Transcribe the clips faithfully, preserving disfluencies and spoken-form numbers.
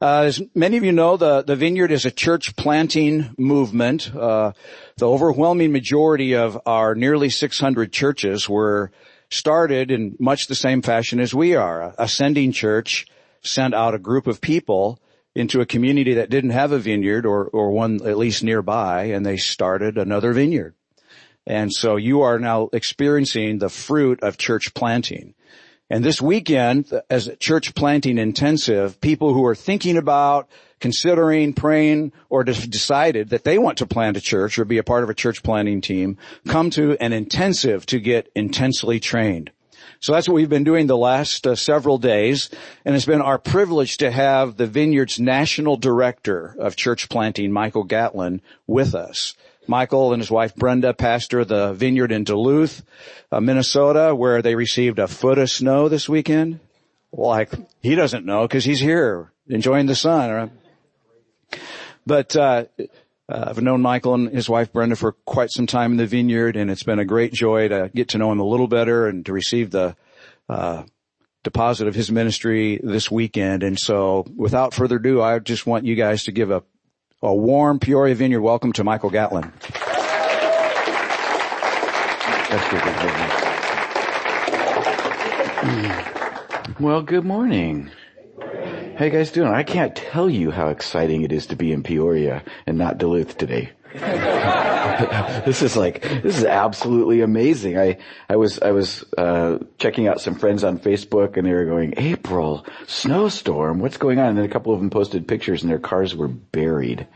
Uh, as many of you know, the, the Vineyard is a church planting movement. Uh, the overwhelming majority of our nearly six hundred churches were started in much the same fashion as we are. A, a sending church sent out a group of people into a community that didn't have a vineyard or, or one at least nearby, and they started another vineyard. And so you are now experiencing the fruit of church planting. And this weekend, as a church planting intensive, people who are thinking about, considering, praying, or decided that they want to plant a church or be a part of a church planting team, come to an intensive to get intensely trained. So that's what we've been doing the last uh, several days, and it's been our privilege to have the Vineyard's National Director of Church Planting, Michael Gatlin, with us. Michael and his wife Brenda pastor the Vineyard in Duluth, uh, Minnesota, where they received a foot of snow this weekend. Like, he doesn't know because he's here enjoying the sun. Right? But uh, uh I've known Michael and his wife Brenda for quite some time in the Vineyard, and it's been a great joy to get to know him a little better and to receive the uh deposit of his ministry this weekend. And so without further ado, I just want you guys to give a A warm Peoria Vineyard welcome to Michael Gatlin. Well, good morning. How you guys doing? I can't tell you how exciting it is to be in Peoria and not Duluth today. This is like, this is absolutely amazing. I, I was, I was, uh, checking out some friends on Facebook, and they were going, April, snowstorm, what's going on? And then a couple of them posted pictures and their cars were buried.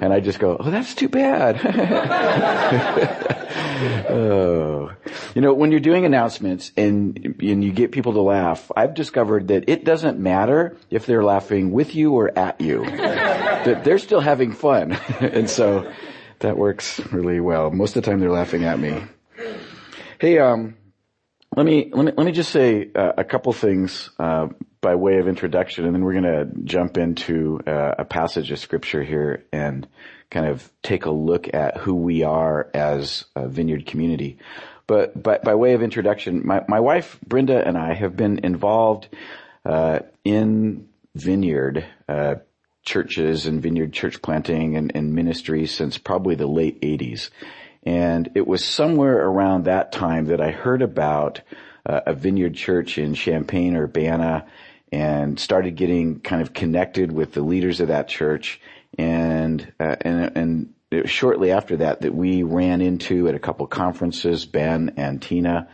And I just go, oh, that's too bad. Oh, you know, when you're doing announcements and, and you get people to laugh, I've discovered that it doesn't matter if they're laughing with you or at you, that they're still having fun. And so, that works really well. Most of the time they're laughing at me. Hey, um, let me, let me, let me just say uh, a couple things, uh, by way of introduction, and then we're gonna jump into uh, a passage of scripture here and kind of take a look at who we are as a Vineyard community. But, but by way of introduction, my, my wife, Brenda, and I have been involved, uh, in Vineyard, uh, churches and Vineyard church planting and, and ministry since probably the late eighties. And it was somewhere around that time that I heard about uh, a Vineyard church in Champaign, Urbana, and started getting kind of connected with the leaders of that church. And, uh, and, and it was shortly after that that we ran into at a couple conferences, Ben and Tina.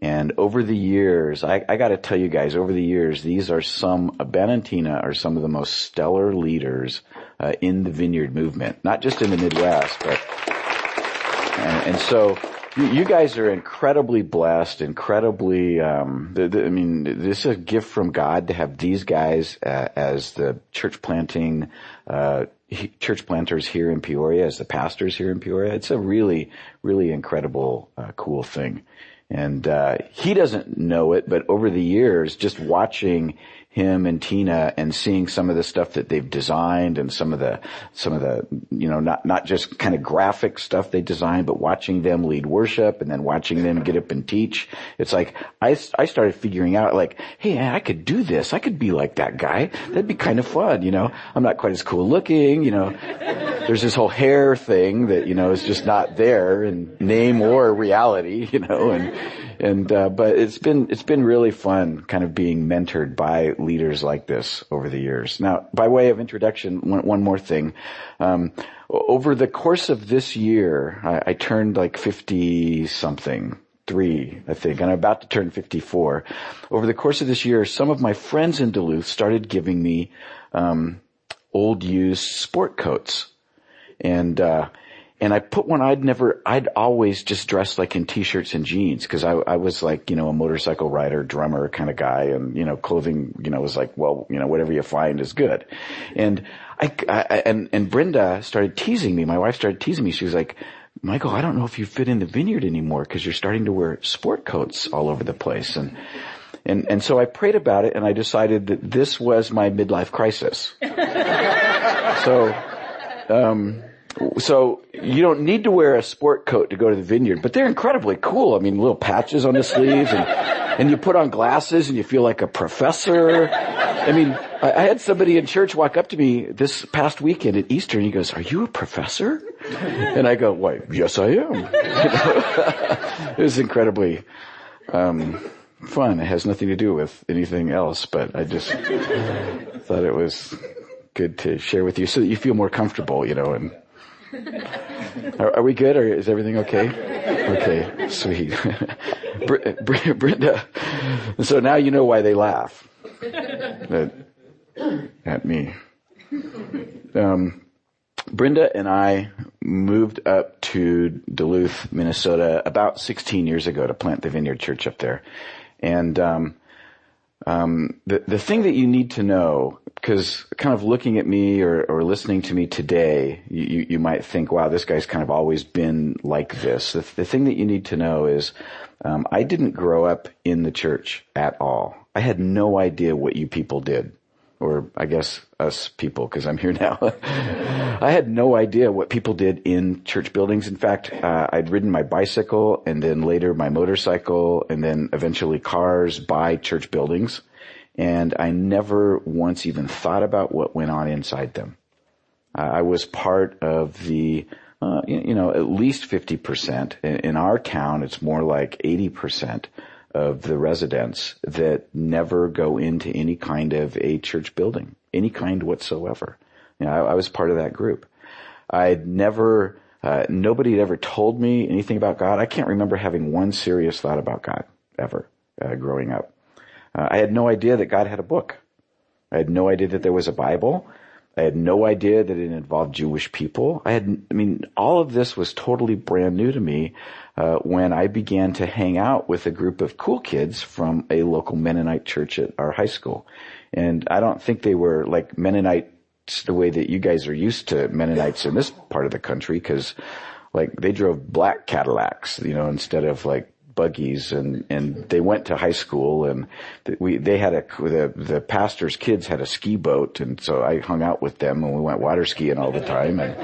And over the years, I, I got to tell you guys, over the years, these are some, Ben and Tina are some of the most stellar leaders uh, in the Vineyard movement, not just in the Midwest, but and, and so you, you guys are incredibly blessed, incredibly. Um, the, the, I mean, this is a gift from God to have these guys uh, as the church planting. Uh, church planters here in Peoria, as the pastors here in Peoria. It's a really, really incredible, uh, cool thing. And, uh, he doesn't know it, but over the years, just watching him and Tina and seeing some of the stuff that they've designed and some of the, some of the, you know, not, not just kind of graphic stuff they designed, but watching them lead worship and then watching them get up and teach. It's like, I, I started figuring out like, hey, I could do this. I could be like that guy. That'd be kind of fun. You know, I'm not quite as cool looking, you know, there's this whole hair thing that, you know, is just not there in name or reality, you know, and, and, uh, but it's been, it's been really fun kind of being mentored by leaders like this over the years. Now, by way of introduction, one, one more thing. Um, over the course of this year, I, I turned like fifty-something, three, I think, and I'm about to turn fifty-four. Over the course of this year, some of my friends in Duluth started giving me um, old used sport coats. And uh and I put one I'd never, I'd always just dressed like in t-shirts and jeans because I, I was like, you know, a motorcycle rider, drummer kind of guy, and, you know, clothing, you know, was like, well, you know, whatever you find is good. And I, I and, and Brenda started teasing me. My wife started teasing me. She was like, Michael, I don't know if you fit in the Vineyard anymore because you're starting to wear sport coats all over the place. And, and, and so I prayed about it and I decided that this was my midlife crisis. So, um, So you don't need to wear a sport coat to go to the Vineyard, but they're incredibly cool. I mean, little patches on the sleeves, and, and you put on glasses, and you feel like a professor. I mean, I had somebody in church walk up to me this past weekend at Easter, and he goes, "Are you a professor?" And I go, "Why, yes, I am." You know? It was incredibly um, fun. It has nothing to do with anything else, but I just thought it was good to share with you so that you feel more comfortable, you know. And are, are we good, or is everything okay? Okay, sweet. Br- Br- Brenda, so now you know why they laugh. That, at me. Um, Brenda and I moved up to Duluth, Minnesota about sixteen years ago to plant the Vineyard Church up there. And um, um, the, the thing that you need to know, because kind of looking at me or, or listening to me today, you, you might think, wow, this guy's kind of always been like this. The, the thing that you need to know is um, I didn't grow up in the church at all. I had no idea what you people did, or I guess us people, because I'm here now. I had no idea what people did in church buildings. In fact, uh, I'd ridden my bicycle and then later my motorcycle and then eventually cars by church buildings. And I never once even thought about what went on inside them. Uh, I was part of the, uh, you know, at least fifty percent. In our town, it's more like eighty percent. Of the residents that never go into any kind of a church building, any kind whatsoever. You know, I, I was part of that group. I'd never, uh, nobody had ever told me anything about God. I can't remember having one serious thought about God ever uh, growing up. Uh, I had no idea that God had a book. I had no idea that there was a Bible. I had no idea that it involved Jewish people. I had, I mean, all of this was totally brand new to me uh, when I began to hang out with a group of cool kids from a local Mennonite church at our high school. And I don't think they were like Mennonites the way that you guys are used to Mennonites in this part of the country, because like they drove black Cadillacs, you know, instead of like buggies, and, and they went to high school, and we, they had a, the, the pastor's kids had a ski boat, and so I hung out with them and we went water skiing all the time. And,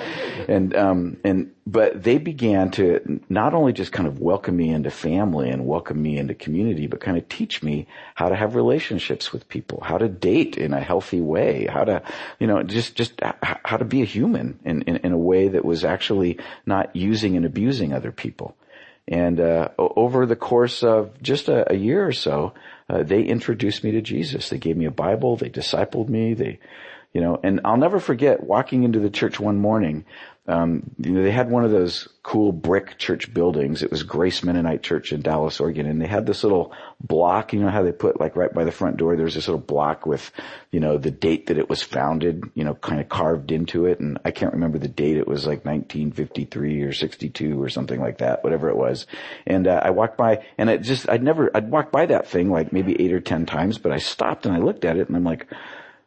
and, um, and, but they began to not only just kind of welcome me into family and welcome me into community, but kind of teach me how to have relationships with people, how to date in a healthy way, how to, you know, just, just how to be a human in, in, in a way that was actually not using and abusing other people. And uh over the course of just a, a year or so, uh, they introduced me to Jesus. They gave me a Bible. They discipled me. They, you know, and I'll never forget walking into the church one morning. Um, you know, they had one of those cool brick church buildings. It was Grace Mennonite Church in Dallas, Oregon, and they had this little block. You know how they put like right by the front door, there's this little block with, you know, the date that it was founded, you know, kind of carved into it. And I can't remember the date. It was like nineteen fifty-three or sixty-two or something like that, whatever it was. And uh, I walked by, and it just, I'd never, I'd walked by that thing like maybe eight or ten times, but I stopped and I looked at it and I'm like,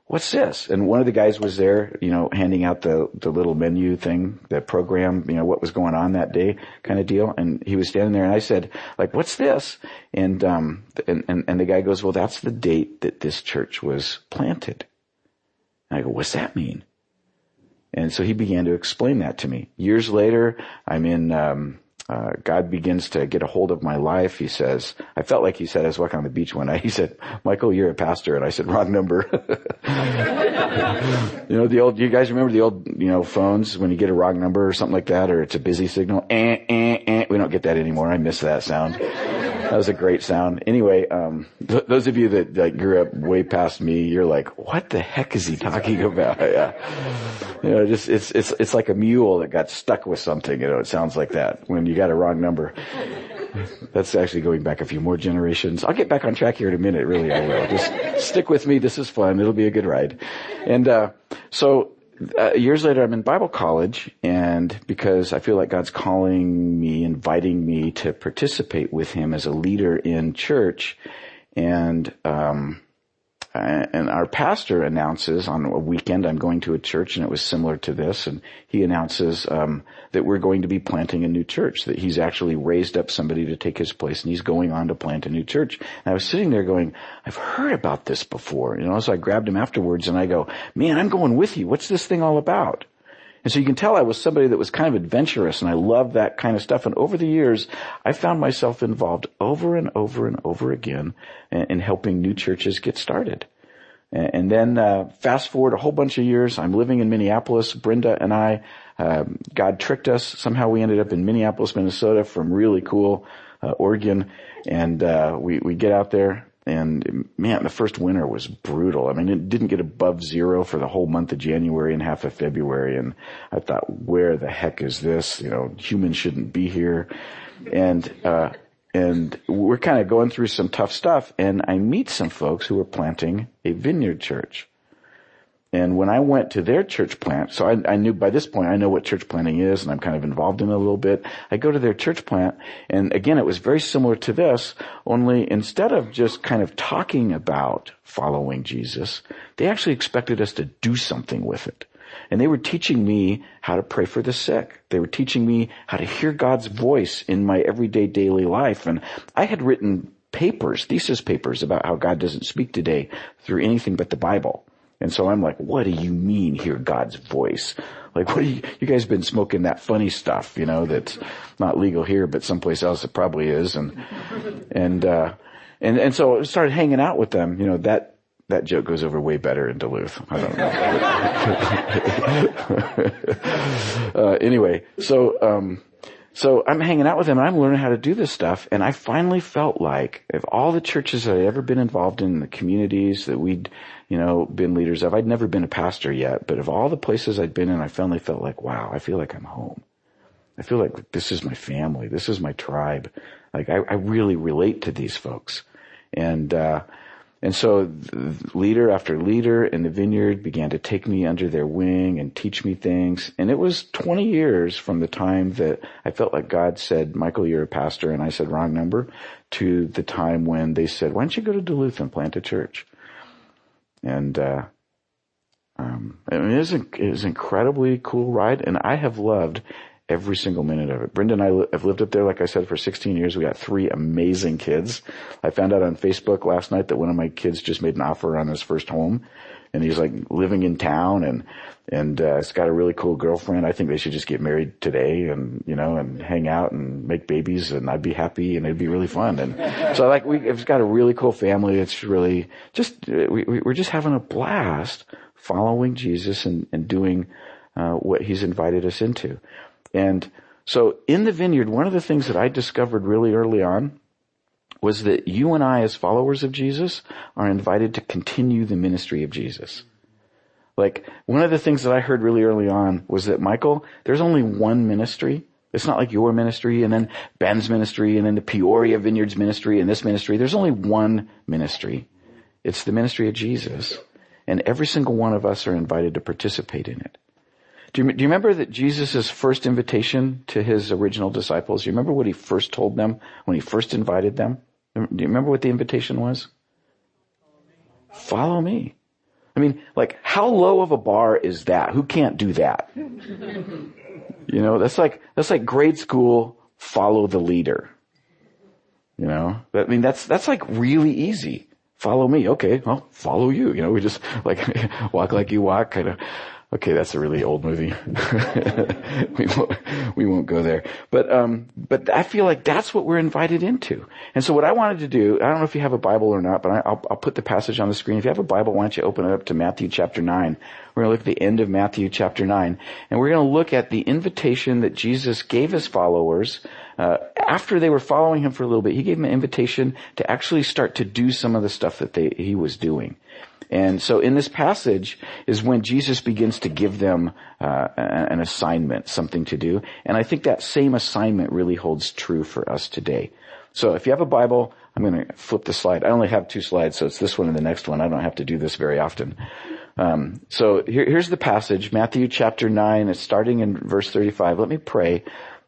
what's this? And one of the guys was there, you know, handing out the, the little menu thing, the program, you know, what was going on that day kind of deal. And he was standing there and I said, like, what's this? And, um, and, and, and the guy goes, well, that's the date that this church was planted. And I go, what's that mean? And so he began to explain that to me. Years later, I'm in, um, Uh, God begins to get a hold of my life. He says, I felt like he said, I was walking on the beach one night. He said, "Michael, you're a pastor." And I said, "Wrong number." You know, the old, you guys remember the old, you know, phones when you get a wrong number or something like that, or it's a busy signal. Eh, eh, eh. We don't get that anymore. I miss that sound. That was a great sound. Anyway, um, th- those of you that, that grew up way past me, you're like, what the heck is he talking about? Yeah. You know, just, it's, it's, it's like a mule that got stuck with something. You know, it sounds like that when you got a wrong number. That's actually going back a few more generations. I'll get back on track here in a minute. Really, I will. Just stick with me. This is fun. It'll be a good ride. And, uh, so, Uh, years later, I'm in Bible college, and because I feel like God's calling me, inviting me to participate with him as a leader in church, and um, and our pastor announces on a weekend, I'm going to a church, and it was similar to this, and he announces um, that we're going to be planting a new church, that he's actually raised up somebody to take his place, and he's going on to plant a new church. And I was sitting there going, I've heard about this before. You know, so I grabbed him afterwards and I go, man, I'm going with you. What's this thing all about? And so you can tell I was somebody that was kind of adventurous, and I loved that kind of stuff. And over the years, I found myself involved over and over and over again in helping new churches get started. And then uh, fast forward a whole bunch of years, I'm living in Minneapolis. Brenda and I, um, God tricked us. Somehow we ended up in Minneapolis, Minnesota from really cool uh, Oregon. And uh, we, we get out there, and man, the first winter was brutal. I mean, it didn't get above zero for the whole month of January and half of February. And I thought, where the heck is this? You know, humans shouldn't be here. And uh And we're kind of going through some tough stuff, and I meet some folks who are planting a vineyard church. And when I went to their church plant, so I, I knew by this point, I know what church planting is, and I'm kind of involved in it a little bit. I go to their church plant, and again, it was very similar to this, only instead of just kind of talking about following Jesus, they actually expected us to do something with it. And they were teaching me how to pray for the sick. They were teaching me how to hear God's voice in my everyday daily life. And I had written papers, thesis papers, about how God doesn't speak today through anything but the Bible. And so I'm like, what do you mean hear God's voice? Like, what do you, you guys been smoking that funny stuff, you know, that's not legal here, but someplace else it probably is. And, and, uh, and, and so I started hanging out with them, you know, that, That joke goes over way better in Duluth. I don't know. uh, anyway, so, um, so I'm hanging out with them, and I'm learning how to do this stuff. And I finally felt like, of all the churches that I'd ever been involved in, the communities that we'd, you know, been leaders of, I'd never been a pastor yet, but of all the places I'd been in, I finally felt like, wow, I feel like I'm home. I feel like this is my family. This is my tribe. Like, I, I really relate to these folks. And, uh, And so leader after leader in the vineyard began to take me under their wing and teach me things. And it was twenty years from the time that I felt like God said, Michael, you're a pastor, and I said, wrong number, to the time when they said, why don't you go to Duluth and plant a church? And uh um I mean, it was an, it was an incredibly cool ride, and I have loved every single minute of it. Brenda and I li- have lived up there, like I said, for sixteen years. We got three amazing kids. I found out on Facebook last night that one of my kids just made an offer on his first home, and he's like living in town, and and uh, he's got a really cool girlfriend. I think they should just get married today, and you know, and hang out and make babies, and I'd be happy, and it'd be really fun. And so like we've got a really cool family. It's really just we we're just having a blast following Jesus and and doing uh, what He's invited us into. And so in the vineyard, one of the things that I discovered really early on was that you and I, as followers of Jesus, are invited to continue the ministry of Jesus. Like, one of the things that I heard really early on was that, Michael, there's only one ministry. It's not like your ministry and then Ben's ministry and then the Peoria Vineyard's ministry and this ministry. There's only one ministry. It's the ministry of Jesus. And every single one of us are invited to participate in it. Do you, do you remember that Jesus' first invitation to his original disciples? Do you remember what he first told them when he first invited them? Do you remember what the invitation was? Follow me. Follow me. I mean, like, how low of a bar is that? Who can't do that? You know, that's like, that's like grade school, follow the leader. You know, I mean, that's, that's like really easy. Follow me. Okay. Well, follow you. You know, we just like walk like you walk, kind of. Okay, that's a really old movie. we, won't, we won't go there. But um, but I feel like that's what we're invited into. And so what I wanted to do, I don't know if you have a Bible or not, but I, I'll, I'll put the passage on the screen. If you have a Bible, why don't you open it up to Matthew chapter nine. We're going to look at the end of Matthew chapter nine. And we're going to look at the invitation that Jesus gave his followers. Uh, after they were following him for a little bit, he gave them an invitation to actually start to do some of the stuff that they, he was doing. And so in this passage is when Jesus begins to give them uh, an assignment, something to do. And I think that same assignment really holds true for us today. So if you have a Bible, I'm going to flip the slide. I only have two slides, so it's this one and the next one. I don't have to do this very often. Um, so here, here's the passage, Matthew chapter nine. It's starting in verse thirty-five. Let me pray,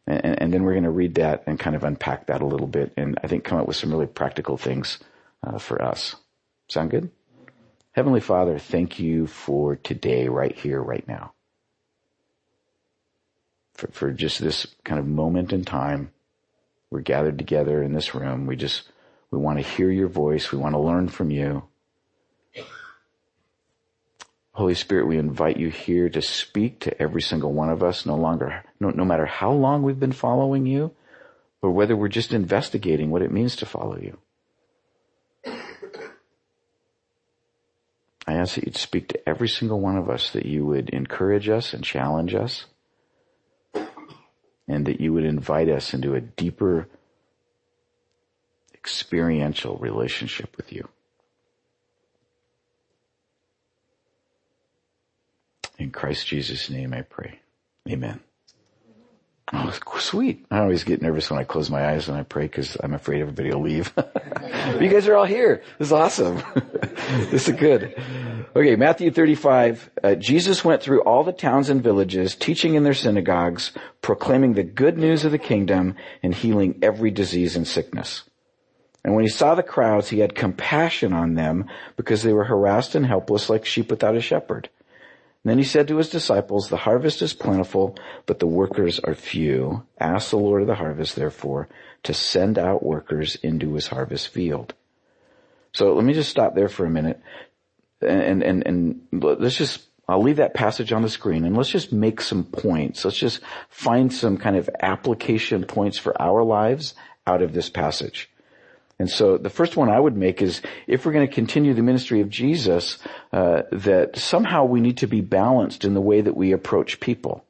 and, and then we're going to read that and kind of unpack that a little bit, and I think come up with some really practical things uh, for us. Sound good? Heavenly Father, thank you for today, right here, right now. For, for just this kind of moment in time. We're gathered together in this room. We just, we want to hear your voice. We want to learn from you. Holy Spirit, we invite you here to speak to every single one of us, no longer, no, no matter how long we've been following you, or whether we're just investigating what it means to follow you. I ask that you'd speak to every single one of us, that you would encourage us and challenge us, and that you would invite us into a deeper experiential relationship with you. In Christ Jesus' name I pray. Amen. Oh, sweet. I always get nervous when I close my eyes when I pray because I'm afraid everybody will leave. You guys are all here. This is awesome. This is good. Okay, Matthew thirty-five. Uh, Jesus went through all the towns and villages, teaching in their synagogues, proclaiming the good news of the kingdom, and healing every disease and sickness. And when he saw the crowds, he had compassion on them because they were harassed and helpless like sheep without a shepherd. Then he said to his disciples, the harvest is plentiful, but the workers are few. Ask the Lord of the harvest, therefore, to send out workers into his harvest field. So let me just stop there for a minute. And, and, and let's just, I'll leave that passage on the screen and let's just make some points. Let's just find some kind of application points for our lives out of this passage. And so the first one I would make is, if we're going to continue the ministry of Jesus, uh, that somehow we need to be balanced in the way that we approach people.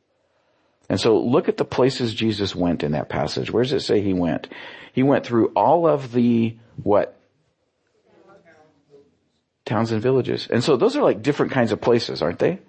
And so look at the places Jesus went in that passage. Where does it say he went? He went through all of the, what? Towns and villages. And so those are like different kinds of places, aren't they?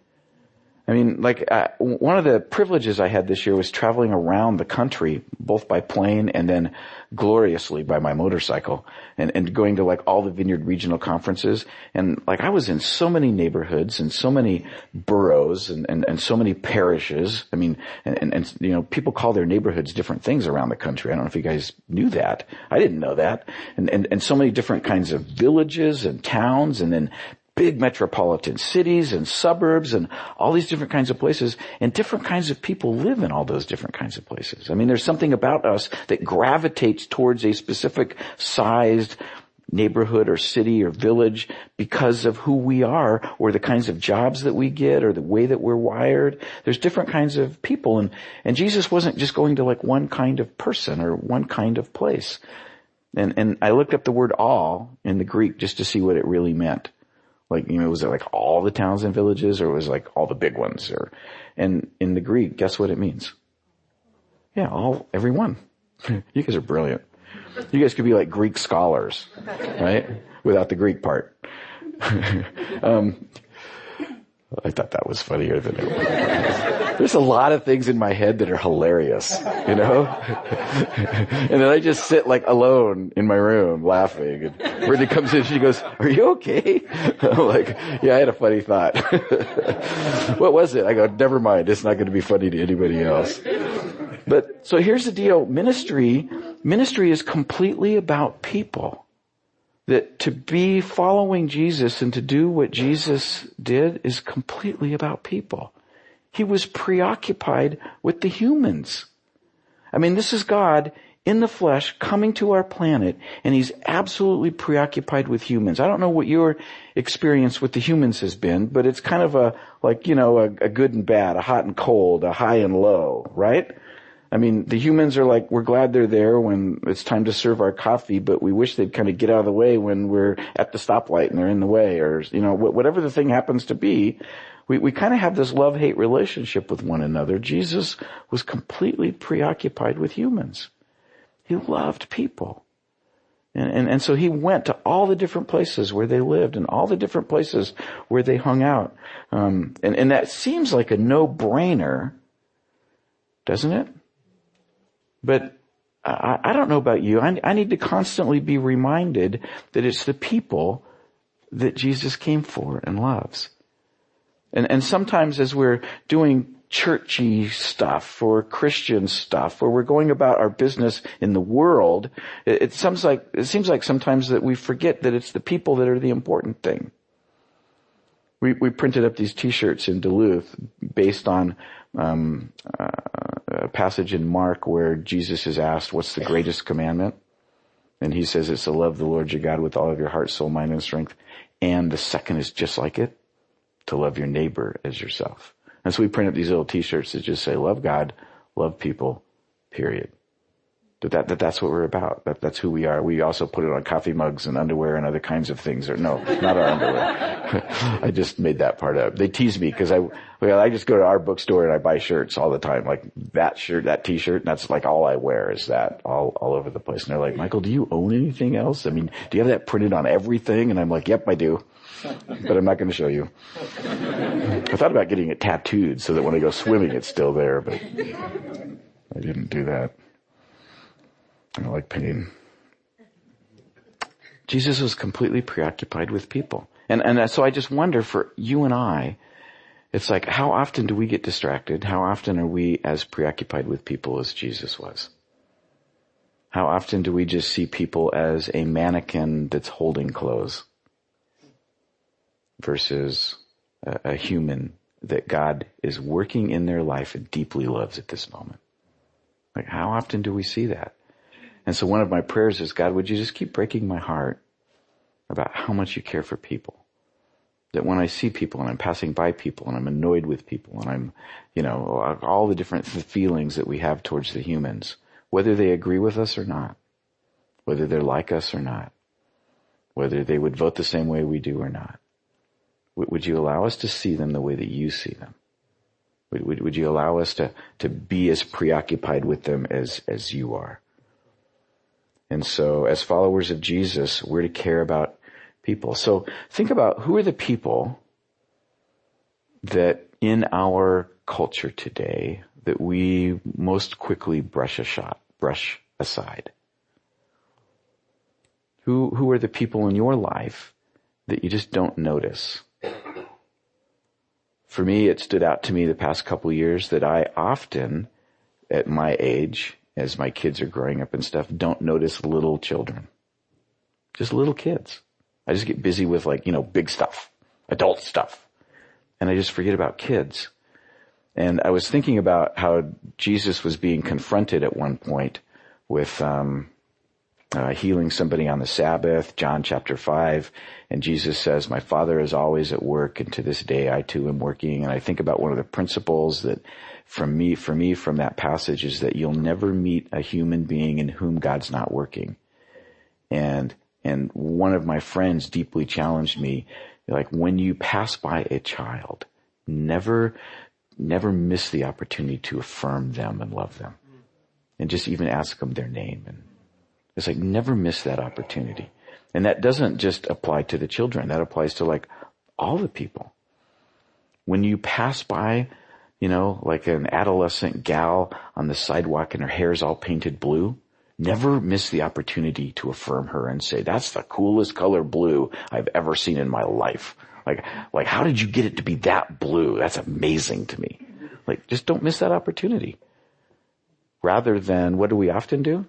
I mean, like, uh, one of the privileges I had this year was traveling around the country, both by plane and then gloriously by my motorcycle, and, and going to, like, all the Vineyard regional conferences. And, like, I was in so many neighborhoods and so many boroughs and, and, and so many parishes. I mean, and, and, and, you know, people call their neighborhoods different things around the country. I don't know if you guys knew that. I didn't know that. And, and, and so many different kinds of villages and towns, and then big metropolitan cities and suburbs and all these different kinds of places, and different kinds of people live in all those different kinds of places. I mean, there's something about us that gravitates towards a specific sized neighborhood or city or village because of who we are or the kinds of jobs that we get or the way that we're wired. There's different kinds of people, and, and Jesus wasn't just going to like one kind of person or one kind of place. And, and I looked up the word all in the Greek just to see what it really meant. Like, you know, was it like all the towns and villages, or was it like all the big ones? Or, and in the Greek, guess what it means? Yeah, all, every one. You guys are brilliant. You guys could be like Greek scholars, right? Without the Greek part. um, I thought that was funnier than it was. There's a lot of things in my head that are hilarious, you know? And then I just sit like alone in my room laughing. And Brenda comes in, she goes, are you okay? I'm like, yeah, I had a funny thought. What was it? I go, never mind. It's not going to be funny to anybody else. But so here's the deal. Ministry, ministry is completely about people. That to be following Jesus and to do what Jesus did is completely about people. He was preoccupied with the humans. I mean, this is God in the flesh coming to our planet, and he's absolutely preoccupied with humans. I don't know what your experience with the humans has been, but it's kind of a, like, you know, a, a good and bad, a hot and cold, a high and low, right? I mean, the humans are like, we're glad they're there when it's time to serve our coffee, but we wish they'd kind of get out of the way when we're at the stoplight and they're in the way, or, you know, whatever the thing happens to be. We, we kind of have this love-hate relationship with one another. Jesus was completely preoccupied with humans. He loved people. And, and, and so he went to all the different places where they lived and all the different places where they hung out. Um, and, and that seems like a no-brainer, doesn't it? But I, I don't know about you. I, I need to constantly be reminded that it's the people that Jesus came for and loves. And, and sometimes as we're doing churchy stuff or Christian stuff, or we're going about our business in the world, it, it seems like, it seems like sometimes that we forget that it's the people that are the important thing. We, we printed up these t-shirts in Duluth based on um uh, a passage in Mark where Jesus is asked, what's the greatest commandment? And he says, it's to love the Lord your God with all of your heart, soul, mind, and strength. And the second is just like it, to love your neighbor as yourself. And so we print up these little t-shirts that just say, love God, love people, period. that, that, that that's what we're about. That that's who we are. We also put it on coffee mugs and underwear and other kinds of things. Or no, not our underwear. I just made that part up. They tease me because I, well, I just go to our bookstore and I buy shirts all the time. Like that shirt, that t-shirt, and that's like all I wear is that all, all over the place. And they're like, Michael, do you own anything else? I mean, do you have that printed on everything? And I'm like, yep, I do. But I'm not going to show you. I thought about getting it tattooed so that when I go swimming, it's still there, but I didn't do that. I don't like pain. Jesus was completely preoccupied with people. And, and so I just wonder for you and I, it's like, how often do we get distracted? How often are we as preoccupied with people as Jesus was? How often do we just see people as a mannequin that's holding clothes? Versus a, a human that God is working in their life and deeply loves at this moment. Like, how often do we see that? And so one of my prayers is, God, would you just keep breaking my heart about how much you care for people? That when I see people and I'm passing by people and I'm annoyed with people and I'm, you know, all the different feelings that we have towards the humans, whether they agree with us or not, whether they're like us or not, whether they would vote the same way we do or not, would you allow us to see them the way that you see them? Would, would, would you allow us to, to be as preoccupied with them as, as you are? And so as followers of Jesus, we're to care about people. So think about who are the people that in our culture today that we most quickly brush a shot, brush aside. Who, who are the people in your life that you just don't notice? For me, it stood out to me the past couple of years that I often, at my age, as my kids are growing up and stuff, don't notice little children. Just little kids. I just get busy with like, you know, big stuff, adult stuff. And I just forget about kids. And I was thinking about how Jesus was being confronted at one point with um uh, healing somebody on the Sabbath, John chapter five. And Jesus says, my Father is always at work, and to this day I too am working. And I think about one of the principles that From me, for me, from that passage is that you'll never meet a human being in whom God's not working. And, and one of my friends deeply challenged me, like, when you pass by a child, never, never miss the opportunity to affirm them and love them. And just even ask them their name. And it's like, never miss that opportunity. And that doesn't just apply to the children. That applies to like all the people. When you pass by, you know, like an adolescent gal on the sidewalk and her hair's all painted blue, never miss the opportunity to affirm her and say, that's the coolest color blue I've ever seen in my life. Like, like, how did you get it to be that blue? That's amazing to me. Like, just don't miss that opportunity. Rather than, what do we often do?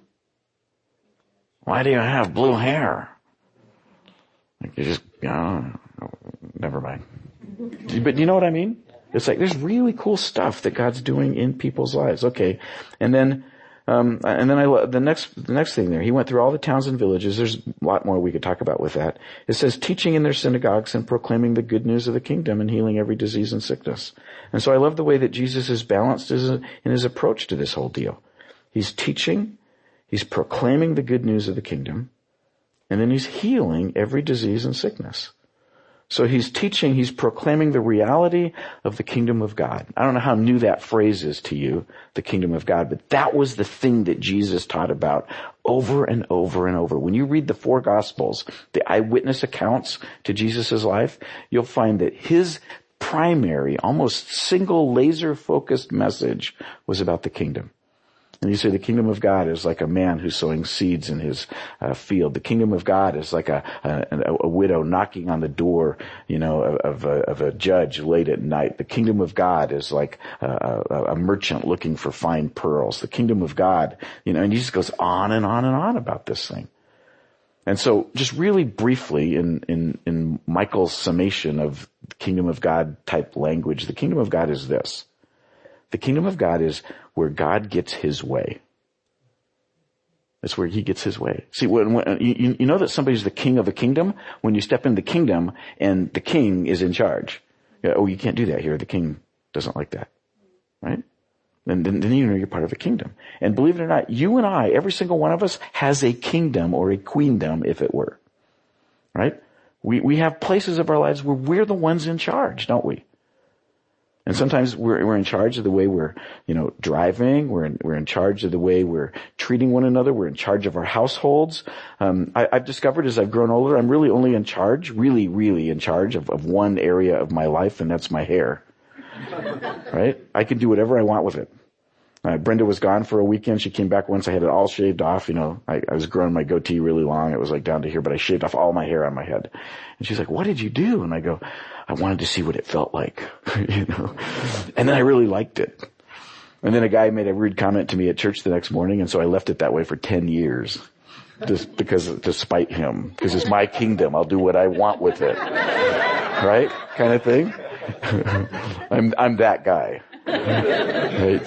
Why do you have blue hair? Like, you just, you know, never mind. But you know what I mean? It's like, there's really cool stuff that God's doing in people's lives. Okay. And then, um, and then I, the next, the next thing there, he went through all the towns and villages. There's a lot more we could talk about with that. It says, teaching in their synagogues and proclaiming the good news of the kingdom and healing every disease and sickness. And so I love the way that Jesus is balanced in his approach to this whole deal. He's teaching, he's proclaiming the good news of the kingdom, and then he's healing every disease and sickness. So he's teaching, he's proclaiming the reality of the kingdom of God. I don't know how new that phrase is to you, the kingdom of God, but that was the thing that Jesus taught about over and over and over. When you read the four gospels, the eyewitness accounts to Jesus' life, you'll find that his primary, almost single laser-focused message was about the kingdom. And you say the kingdom of God is like a man who's sowing seeds in his uh, field. The kingdom of God is like a, a, a widow knocking on the door, you know, of, of, a, of a judge late at night. The kingdom of God is like a, a, a merchant looking for fine pearls. The kingdom of God, you know, and he just goes on and on and on about this thing. And so just really briefly in, in, in Michael's summation of the kingdom of God type language, the kingdom of God is this. The kingdom of God is where God gets his way. That's where he gets his way. See, when, when you, you know that somebody's the king of a kingdom when you step in the kingdom and the king is in charge. You know, oh, you can't do that here. The king doesn't like that, right? Then, then, then you know you're part of a kingdom. And believe it or not, you and I, every single one of us, has a kingdom or a queendom, if it were. Right? We, we have places of our lives where we're the ones in charge, don't we? And sometimes we're, we're in charge of the way we're, you know, driving. We're in, we're in charge of the way we're treating one another. We're in charge of our households. Um, I, I've discovered as I've grown older, I'm really only in charge, really, really in charge of, of one area of my life, and that's my hair. Right? I can do whatever I want with it. Uh, Brenda was gone for a weekend. She came back once. I had it all shaved off. You know, I, I was growing my goatee really long. It was like down to here, but I shaved off all my hair on my head. And she's like, "What did you do?" And I go, "I wanted to see what it felt like," you know, and then I really liked it. And then a guy made a rude comment to me at church the next morning. And so I left it that way for ten years just because, to spite him, because it's my kingdom. I'll do what I want with it. Right? Kind of thing. I'm, I'm that guy. Right?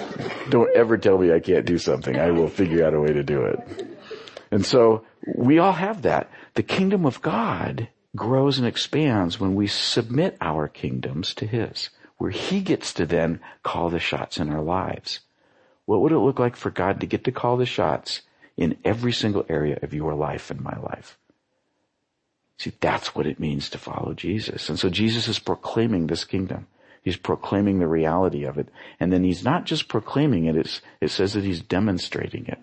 Don't ever tell me I can't do something. I will figure out a way to do it. And so we all have that. The kingdom of God grows and expands when we submit our kingdoms to his, where he gets to then call the shots in our lives. What would it look like for God to get to call the shots in every single area of your life and my life? See, that's what it means to follow Jesus. And so Jesus is proclaiming this kingdom. He's proclaiming the reality of it. And then he's not just proclaiming it, it's, it says that he's demonstrating it.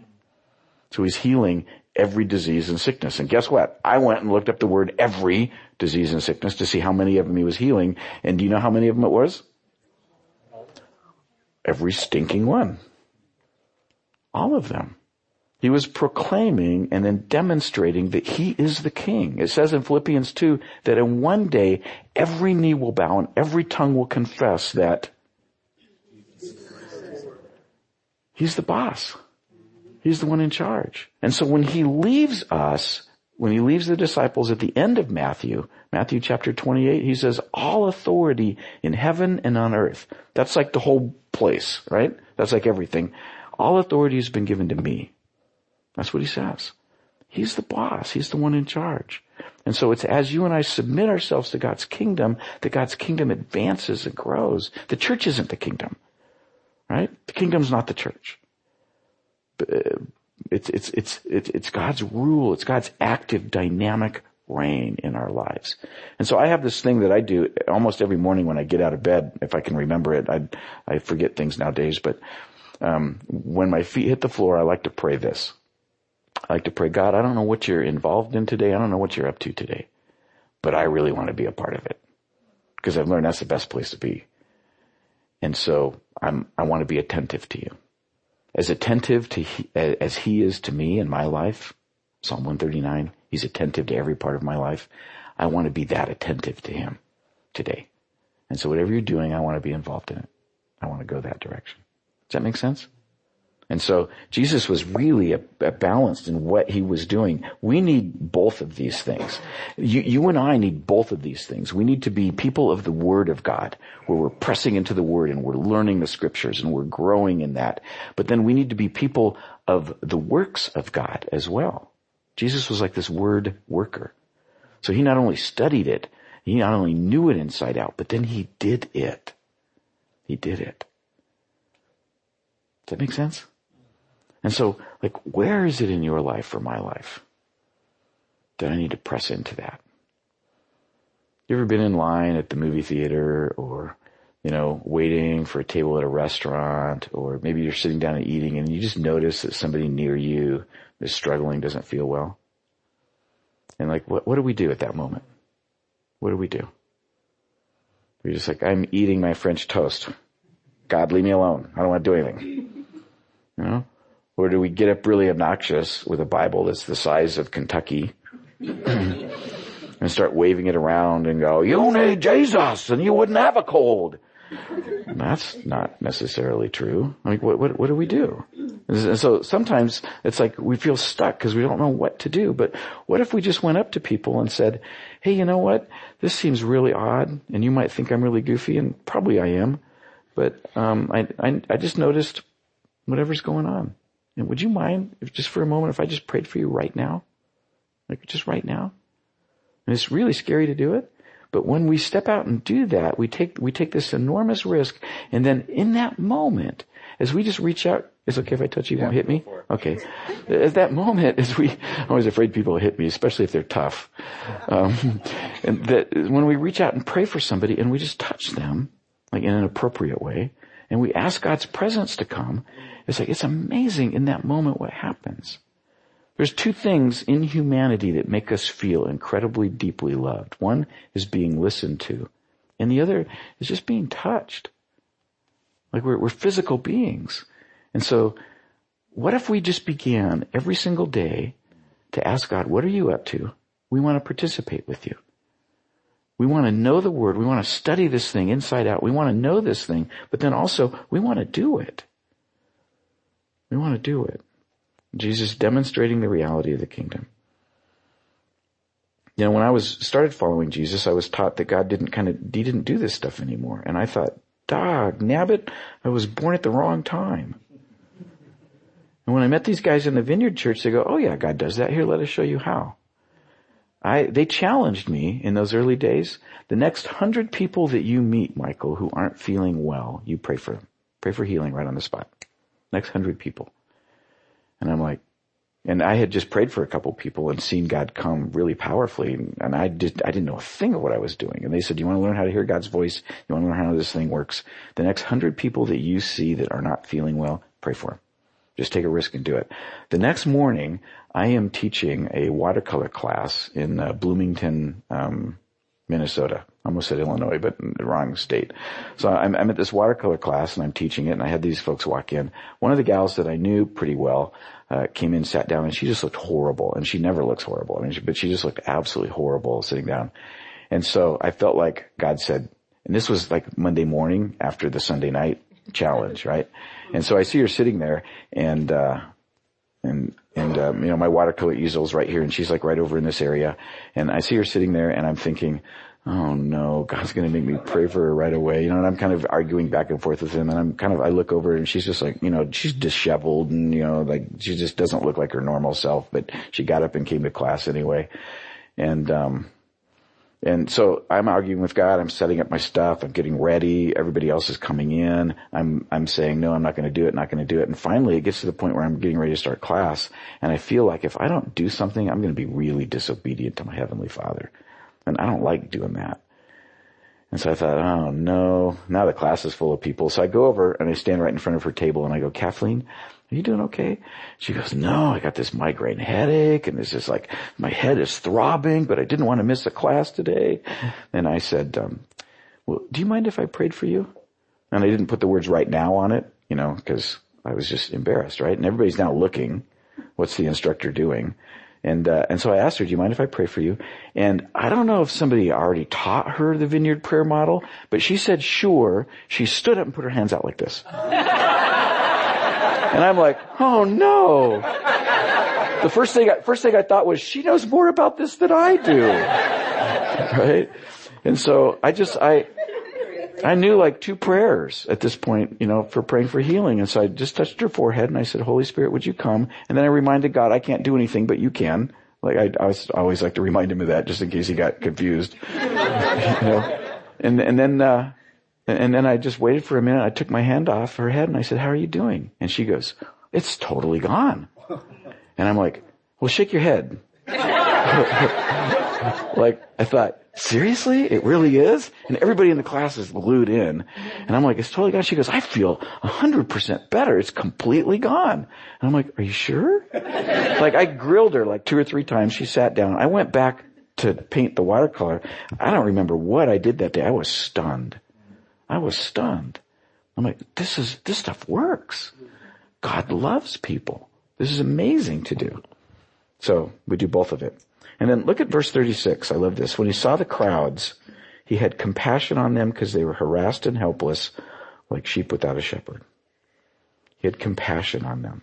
So he's healing every disease and sickness. And guess what? I went and looked up the word every disease and sickness to see how many of them he was healing. And do you know how many of them it was? Every stinking one. All of them. He was proclaiming and then demonstrating that he is the king. It says in Philippians two that in one day, every knee will bow and every tongue will confess that he's the boss. He's the one in charge. And so when he leaves us, when he leaves the disciples at the end of Matthew, Matthew chapter twenty-eight, he says, all authority in heaven and on earth. That's like the whole place, right? That's like everything. All authority has been given to me. That's what he says. He's the boss. He's the one in charge. And so it's as you and I submit ourselves to God's kingdom, that God's kingdom advances and grows. The church isn't the kingdom, right? The kingdom's not the church. It's, it's, it's, it's, it's God's rule. It's God's active, dynamic reign in our lives. And so I have this thing that I do almost every morning when I get out of bed, if I can remember it. I, I forget things nowadays, but um, when my feet hit the floor, I like to pray this. I like to pray, God, I don't know what you're involved in today. I don't know what you're up to today, but I really want to be a part of it because I've learned that's the best place to be. And so I'm, I want to be attentive to you, as attentive to he, as he is to me in my life. Psalm one thirty-nine, he's attentive to every part of my life. I want to be that attentive to him today. And so whatever you're doing, I want to be involved in it. I want to go that direction. Does that make sense? And so Jesus was really a, a balanced in what he was doing. We need both of these things. You, you and I need both of these things. We need to be people of the Word of God, where we're pressing into the Word and we're learning the Scriptures and we're growing in that. But then we need to be people of the works of God as well. Jesus was like this Word worker. So he not only studied it, he not only knew it inside out, but then he did it. He did it. Does that make sense? And so, like, where is it in your life or my life that I need to press into that? You ever been in line at the movie theater, or, you know, waiting for a table at a restaurant, or maybe you're sitting down and eating and you just notice that somebody near you is struggling, doesn't feel well? And like, what, what do we do at that moment? What do we do? We're just like, I'm eating my French toast. God, leave me alone. I don't want to do anything. You know? Or do we get up really obnoxious with a Bible that's the size of Kentucky and start waving it around and go, you need Jesus and you wouldn't have a cold? And that's not necessarily true. I mean, what, what, what do we do? And so sometimes it's like we feel stuck because we don't know what to do. But what if we just went up to people and said, hey, you know what? This seems really odd, and you might think I'm really goofy, and probably I am, but um, I, I, I just noticed whatever's going on. And would you mind, if just for a moment, if I just prayed for you right now? Like, just right now? And it's really scary to do it, But when we step out and do that, we take we take this enormous risk. And then in that moment, as we just reach out, it's okay if I touch you, you won't hit me? Okay. At that moment, as we, I'm always afraid people will hit me, especially if they're tough. Um, and that when we reach out and pray for somebody and we just touch them, like in an appropriate way, and we ask God's presence to come, it's like, it's amazing in that moment what happens. There's two things in humanity that make us feel incredibly deeply loved. One is being listened to, and the other is just being touched. Like we're, we're physical beings. And so what if we just began every single day to ask God, what are you up to? We want to participate with you. We want to know the word. We want to study this thing inside out. We want to know this thing, but then also we want to do it. We want to do it. Jesus demonstrating the reality of the kingdom. You know, when I was started following Jesus, I was taught that God didn't kind of, he didn't do this stuff anymore. And I thought, dog, nabbit, I was born at the wrong time. And when I met these guys in the Vineyard Church, they go, oh yeah, God does that. Here, let us show you how. I, they challenged me in those early days. The next hundred people that you meet, Michael, who aren't feeling well, you pray for them. Pray for healing right on the spot. Next hundred people. And I'm like, and I had just prayed for a couple people and seen God come really powerfully. And, and I did, I didn't know a thing of what I was doing. And they said, you want to learn how to hear God's voice? You want to learn how this thing works? The next hundred people that you see that are not feeling well, pray for them. Just take a risk and do it. The next morning, I am teaching a watercolor class in uh, Bloomington, um, Minnesota. I almost said Illinois, but the wrong state. So I'm, I'm at this watercolor class and I'm teaching it, and I had these folks walk in. One of the gals that I knew pretty well uh, came in, sat down, and she just looked horrible. And she never looks horrible. I mean, she, but she just looked absolutely horrible sitting down. And so I felt like God said, and this was like Monday morning after the Sunday night challenge, right? And so I see her sitting there, and uh and and um, you know, my watercolor easel's right here, and she's like right over in this area, and I see her sitting there, and I'm thinking, oh no, God's going to make me pray for her right away, you know. And I'm kind of arguing back and forth with him, and I'm kind of I look over, and she's just like, you know, she's disheveled, and you know, like she just doesn't look like her normal self, but she got up and came to class anyway, and um. And so I'm arguing with God. I'm setting up my stuff. I'm getting ready. Everybody else is coming in. I'm, I'm saying, no, I'm not going to do it. Not going to do it. And finally it gets to the point where I'm getting ready to start class. And I feel like if I don't do something, I'm going to be really disobedient to my Heavenly Father. And I don't like doing that. And so I thought, oh no, now the class is full of people. So I go over and I stand right in front of her table and I go, Kathleen, are you doing okay? She goes, no, I got this migraine headache, and this is like, my head is throbbing, but I didn't want to miss a class today. And I said, um, well, do you mind if I prayed for you? And I didn't put the words right now on it, you know, because I was just embarrassed, right? And everybody's now looking, what's the instructor doing? And, uh, and so I asked her, do you mind if I pray for you? And I don't know if somebody already taught her the Vineyard prayer model, but she said, sure. She stood up and put her hands out like this. And I'm like, oh no. The first thing, I, first thing I thought was, she knows more about this than I do. Right? And so I just, I, I knew like two prayers at this point, you know, for praying for healing. And so I just touched her forehead and I said, Holy Spirit, would you come? And then I reminded God, I can't do anything, but you can. Like I, I was, always like to remind him of that just in case he got confused. You know? And, and then, uh, and then I just waited for a minute. I took my hand off her head and I said, how are you doing? And she goes, it's totally gone. And I'm like, well, shake your head. Like I thought, seriously? It really is? And everybody in the class is glued in. And I'm like, it's totally gone. She goes, I feel one hundred percent better. It's completely gone. And I'm like, are you sure? Like I grilled her like two or three times. She sat down. I went back to paint the watercolor. I don't remember what I did that day. I was stunned. I was stunned. I'm like, this is, this stuff works. God loves people. This is amazing to do. So we do both of it. And then look at verse thirty-six. I love this. When he saw the crowds, he had compassion on them because they were harassed and helpless like sheep without a shepherd. He had compassion on them.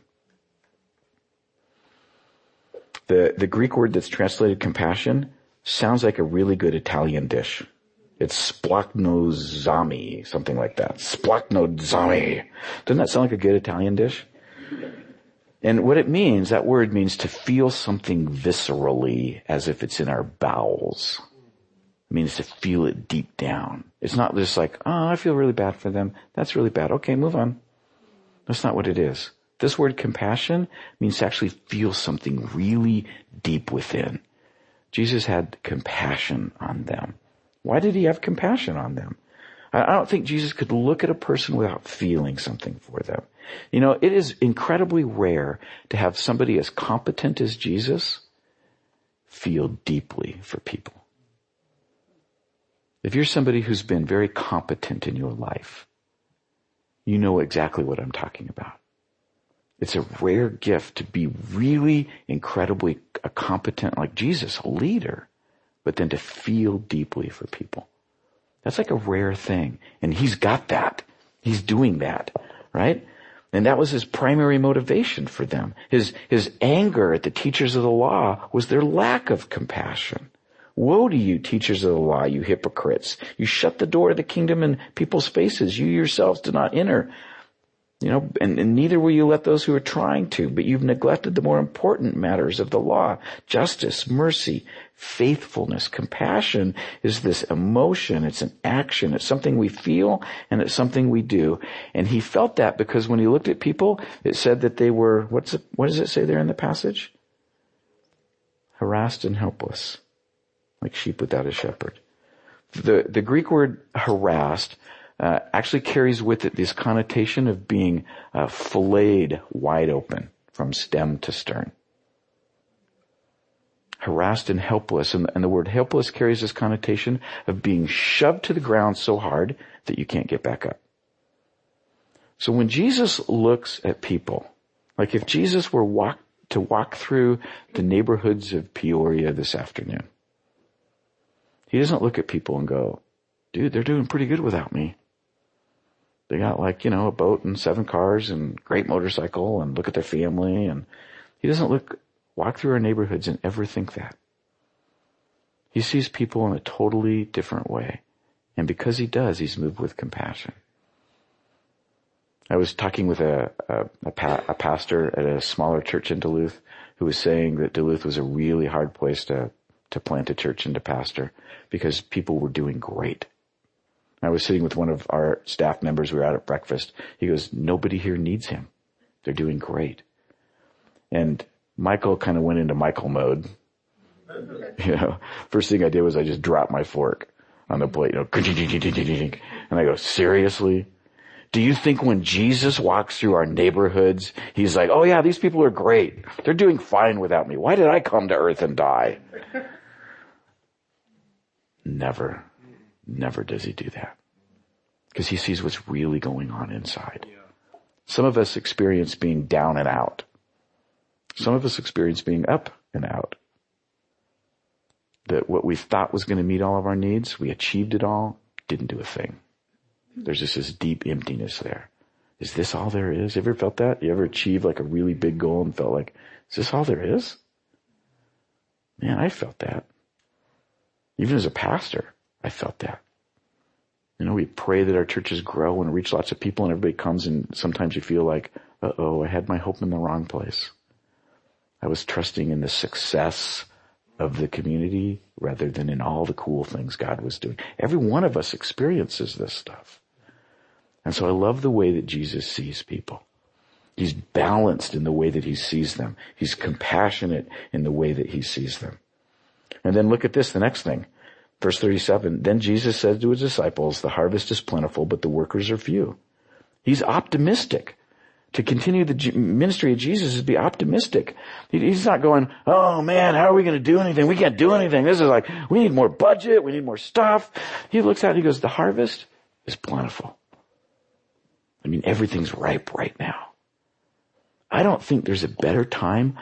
The, the Greek word that's translated compassion sounds like a really good Italian dish. It's splachnozami, something like that. Splachnozami. Doesn't that sound like a good Italian dish? And what it means, that word means to feel something viscerally as if it's in our bowels. I mean, it's to feel it deep down. It's not just like, oh, I feel really bad for them. That's really bad. Okay, move on. That's not what it is. This word compassion means to actually feel something really deep within. Jesus had compassion on them. Why did he have compassion on them? I don't think Jesus could look at a person without feeling something for them. You know, it is incredibly rare to have somebody as competent as Jesus feel deeply for people. If you're somebody who's been very competent in your life, you know exactly what I'm talking about. It's a rare gift to be really incredibly competent, like Jesus, a leader, but then to feel deeply for people. That's like a rare thing. And he's got that. He's doing that, right? And that was his primary motivation for them. His, his anger at the teachers of the law was their lack of compassion. Woe to you, teachers of the law, you hypocrites. You shut the door of the kingdom in people's faces. You yourselves did not enter. You know, and, and neither will you let those who are trying to, but you've neglected the more important matters of the law. Justice, mercy, faithfulness, compassion is this emotion. It's an action. It's something we feel and it's something we do. And he felt that because when he looked at people, it said that they were, what's it, what does it say there in the passage? Harassed and helpless. Like sheep without a shepherd. The the Greek word harassed uh, actually carries with it this connotation of being uh, filleted wide open from stem to stern. Harassed and helpless, and, and the word helpless carries this connotation of being shoved to the ground so hard that you can't get back up. So when Jesus looks at people, like if Jesus were walk, to walk through the neighborhoods of Peoria this afternoon, he doesn't look at people and go, dude, they're doing pretty good without me. They got like, you know, a boat and seven cars and great motorcycle and look at their family. And he doesn't look, walk through our neighborhoods and ever think that. He sees people in a totally different way. And because he does, he's moved with compassion. I was talking with a, a, a, pa- a pastor at a smaller church in Duluth who was saying that Duluth was a really hard place to to plant a church and to pastor because people were doing great. I was sitting with one of our staff members. We were out at breakfast. He goes, nobody here needs him. They're doing great. And Michael kind of went into Michael mode. You know, first thing I did was I just dropped my fork on the plate, you know, and I go, seriously? Do you think when Jesus walks through our neighborhoods, he's like, oh yeah, these people are great. They're doing fine without me. Why did I come to earth and die? Never, never does he do that because he sees what's really going on inside. Some of us experience being down and out. Some of us experience being up and out. That what we thought was going to meet all of our needs, we achieved it all, didn't do a thing. There's just this deep emptiness there. Is this all there is? You ever felt that? You ever achieved like a really big goal and felt like, is this all there is? Man, I felt that. Even as a pastor, I felt that. You know, we pray that our churches grow and reach lots of people and everybody comes and sometimes you feel like, uh-oh, I had my hope in the wrong place. I was trusting in the success of the community rather than in all the cool things God was doing. Every one of us experiences this stuff. And so I love the way that Jesus sees people. He's balanced in the way that he sees them. He's compassionate in the way that he sees them. And then look at this, the next thing. Verse thirty-seven, then Jesus said to his disciples, the harvest is plentiful, but the workers are few. He's optimistic. To continue the ministry of Jesus is be optimistic. He's not going, oh man, how are we going to do anything? We can't do anything. This is like, we need more budget. We need more stuff. He looks out and he goes, the harvest is plentiful. I mean, everything's ripe right now. I don't think there's a better time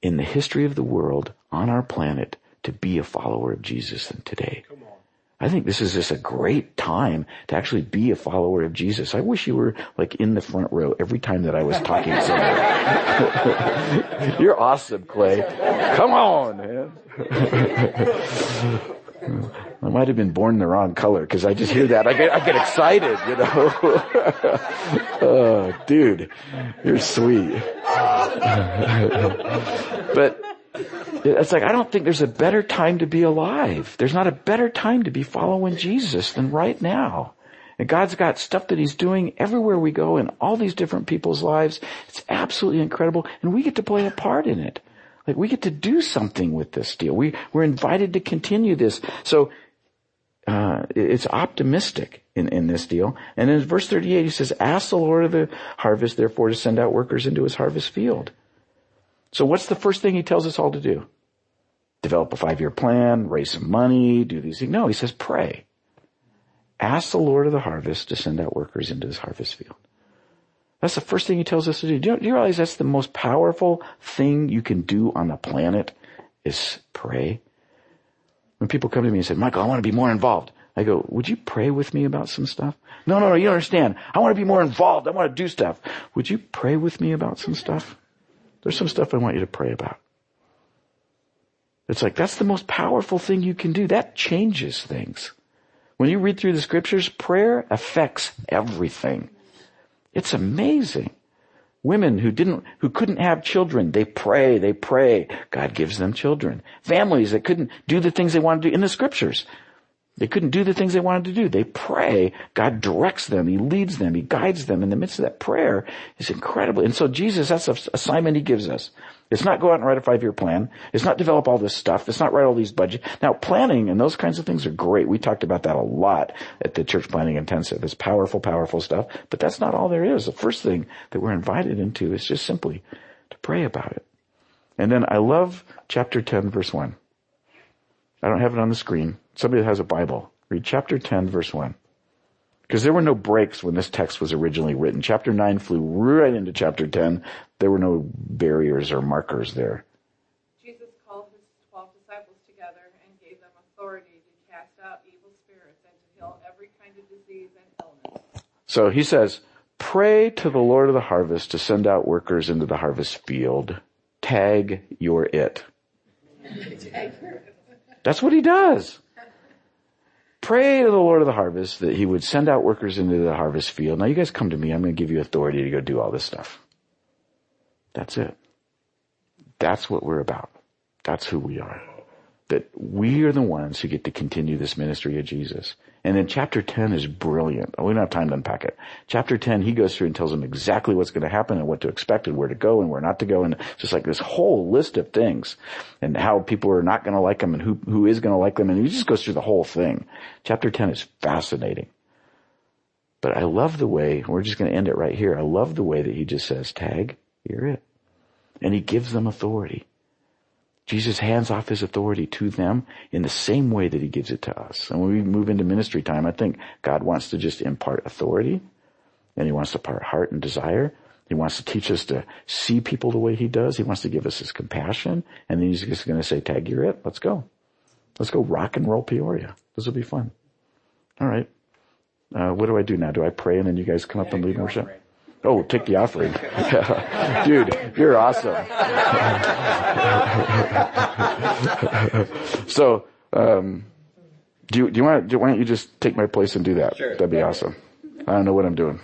in the history of the world on our planet to be a follower of Jesus than today. Come on. I think this is just a great time to actually be a follower of Jesus. I wish you were like in the front row every time that I was talking to somebody. You're awesome, Clay. Come on, man. I might have been born the wrong color because I just hear that. I get, I get excited, you know. Oh, dude, you're sweet. But It's like, I don't think there's a better time to be alive. There's not a better time to be following Jesus than right now. And God's got stuff that he's doing everywhere we go in all these different people's lives. It's absolutely incredible. And we get to play a part in it. Like, we get to do something with this deal. We, we're invited to continue this. So, uh, it's optimistic in, in this deal. And in verse thirty-eight, he says, ask the Lord of the harvest, therefore, to send out workers into his harvest field. So what's the first thing he tells us all to do? Develop a five-year plan, raise some money, do these things. No, he says, pray. Ask the Lord of the harvest to send out workers into his harvest field. That's the first thing he tells us to do. Do you, do you realize that's the most powerful thing you can do on the planet is pray? When people come to me and say, Michael, I want to be more involved. I go, would you pray with me about some stuff? No, no, no, you don't understand. I want to be more involved. I want to do stuff. Would you pray with me about some stuff? There's some stuff I want you to pray about. It's like, that's the most powerful thing you can do. That changes things. When you read through the scriptures, prayer affects everything. It's amazing. Women who didn't, who couldn't have children, they pray, they pray. God gives them children. Families that couldn't do the things they wanted to do in the scriptures. They couldn't do the things they wanted to do. They pray. God directs them. He leads them. He guides them. In the midst of that prayer is incredible. And so Jesus, that's the assignment he gives us. It's not go out and write a five-year plan. It's not develop all this stuff. It's not write all these budgets. Now, planning and those kinds of things are great. We talked about that a lot at the Church Planning Intensive. It's powerful, powerful stuff. But that's not all there is. The first thing that we're invited into is just simply to pray about it. And then I love chapter ten, verse one. I don't have it on the screen. Somebody that has a Bible, read chapter ten, verse one. Because there were no breaks when this text was originally written. Chapter nine flew right into chapter ten. There were no barriers or markers there. Jesus called his twelve disciples together and gave them authority to cast out evil spirits and to heal every kind of disease and illness. So he says, pray to the Lord of the harvest to send out workers into the harvest field. Tag, you're it. That's what he does. Pray to the Lord of the harvest that he would send out workers into the harvest field. Now you guys come to me. I'm going to give you authority to go do all this stuff. That's it. That's what we're about. That's who we are. That we are the ones who get to continue this ministry of Jesus. And then chapter ten is brilliant. We don't have time to unpack it. Chapter ten, he goes through and tells them exactly what's going to happen and what to expect and where to go and where not to go. And it's just like this whole list of things and how people are not going to like them and who, who is going to like them. And he just goes through the whole thing. Chapter ten is fascinating. But I love the way, we're just going to end it right here. I love the way that he just says, tag, you're it. And he gives them authority. Jesus hands off his authority to them in the same way that he gives it to us. And when we move into ministry time, I think God wants to just impart authority, and he wants to impart heart and desire. He wants to teach us to see people the way he does. He wants to give us his compassion, and then he's just going to say, tag, you're it. Let's go. Let's go rock and roll Peoria. This will be fun. All right. Uh, what do I do now? Do I pray, and then you guys come up yeah, and lead worship? Right. Oh, take the offering. Dude, you're awesome. So, um, do you, do you want to, why don't you just take my place and do that? Sure. That'd be yeah. awesome. I don't know what I'm doing.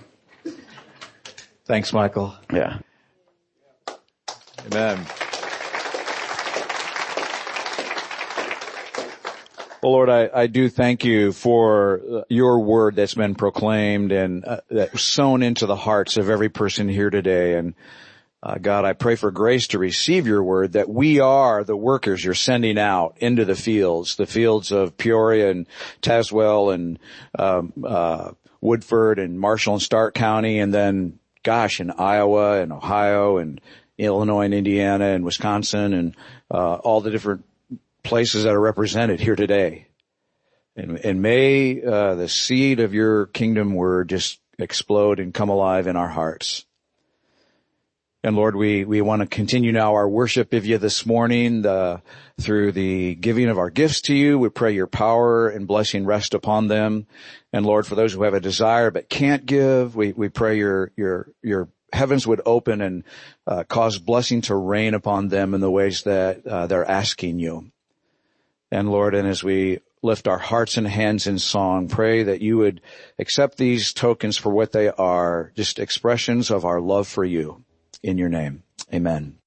Thanks, Michael. Yeah. Amen. Well, Lord, I, I do thank you for your word that's been proclaimed and uh, that's sown into the hearts of every person here today. And uh, God, I pray for grace to receive your word, that we are the workers you're sending out into the fields, the fields of Peoria and Tazewell and um, uh, Woodford and Marshall and Stark County, and then, gosh, in Iowa and Ohio and Illinois and Indiana and Wisconsin and uh, all the different places that are represented here today. And, and may uh, the seed of your kingdom word just explode and come alive in our hearts. And Lord, we, we want to continue now our worship of you this morning the, through the giving of our gifts to you. We pray your power and blessing rest upon them. And Lord, for those who have a desire but can't give, we, we pray your, your, your heavens would open and uh, cause blessing to rain upon them in the ways that uh, they're asking you. And Lord, and as we lift our hearts and hands in song, pray that you would accept these tokens for what they are, just expressions of our love for you. In your name, amen.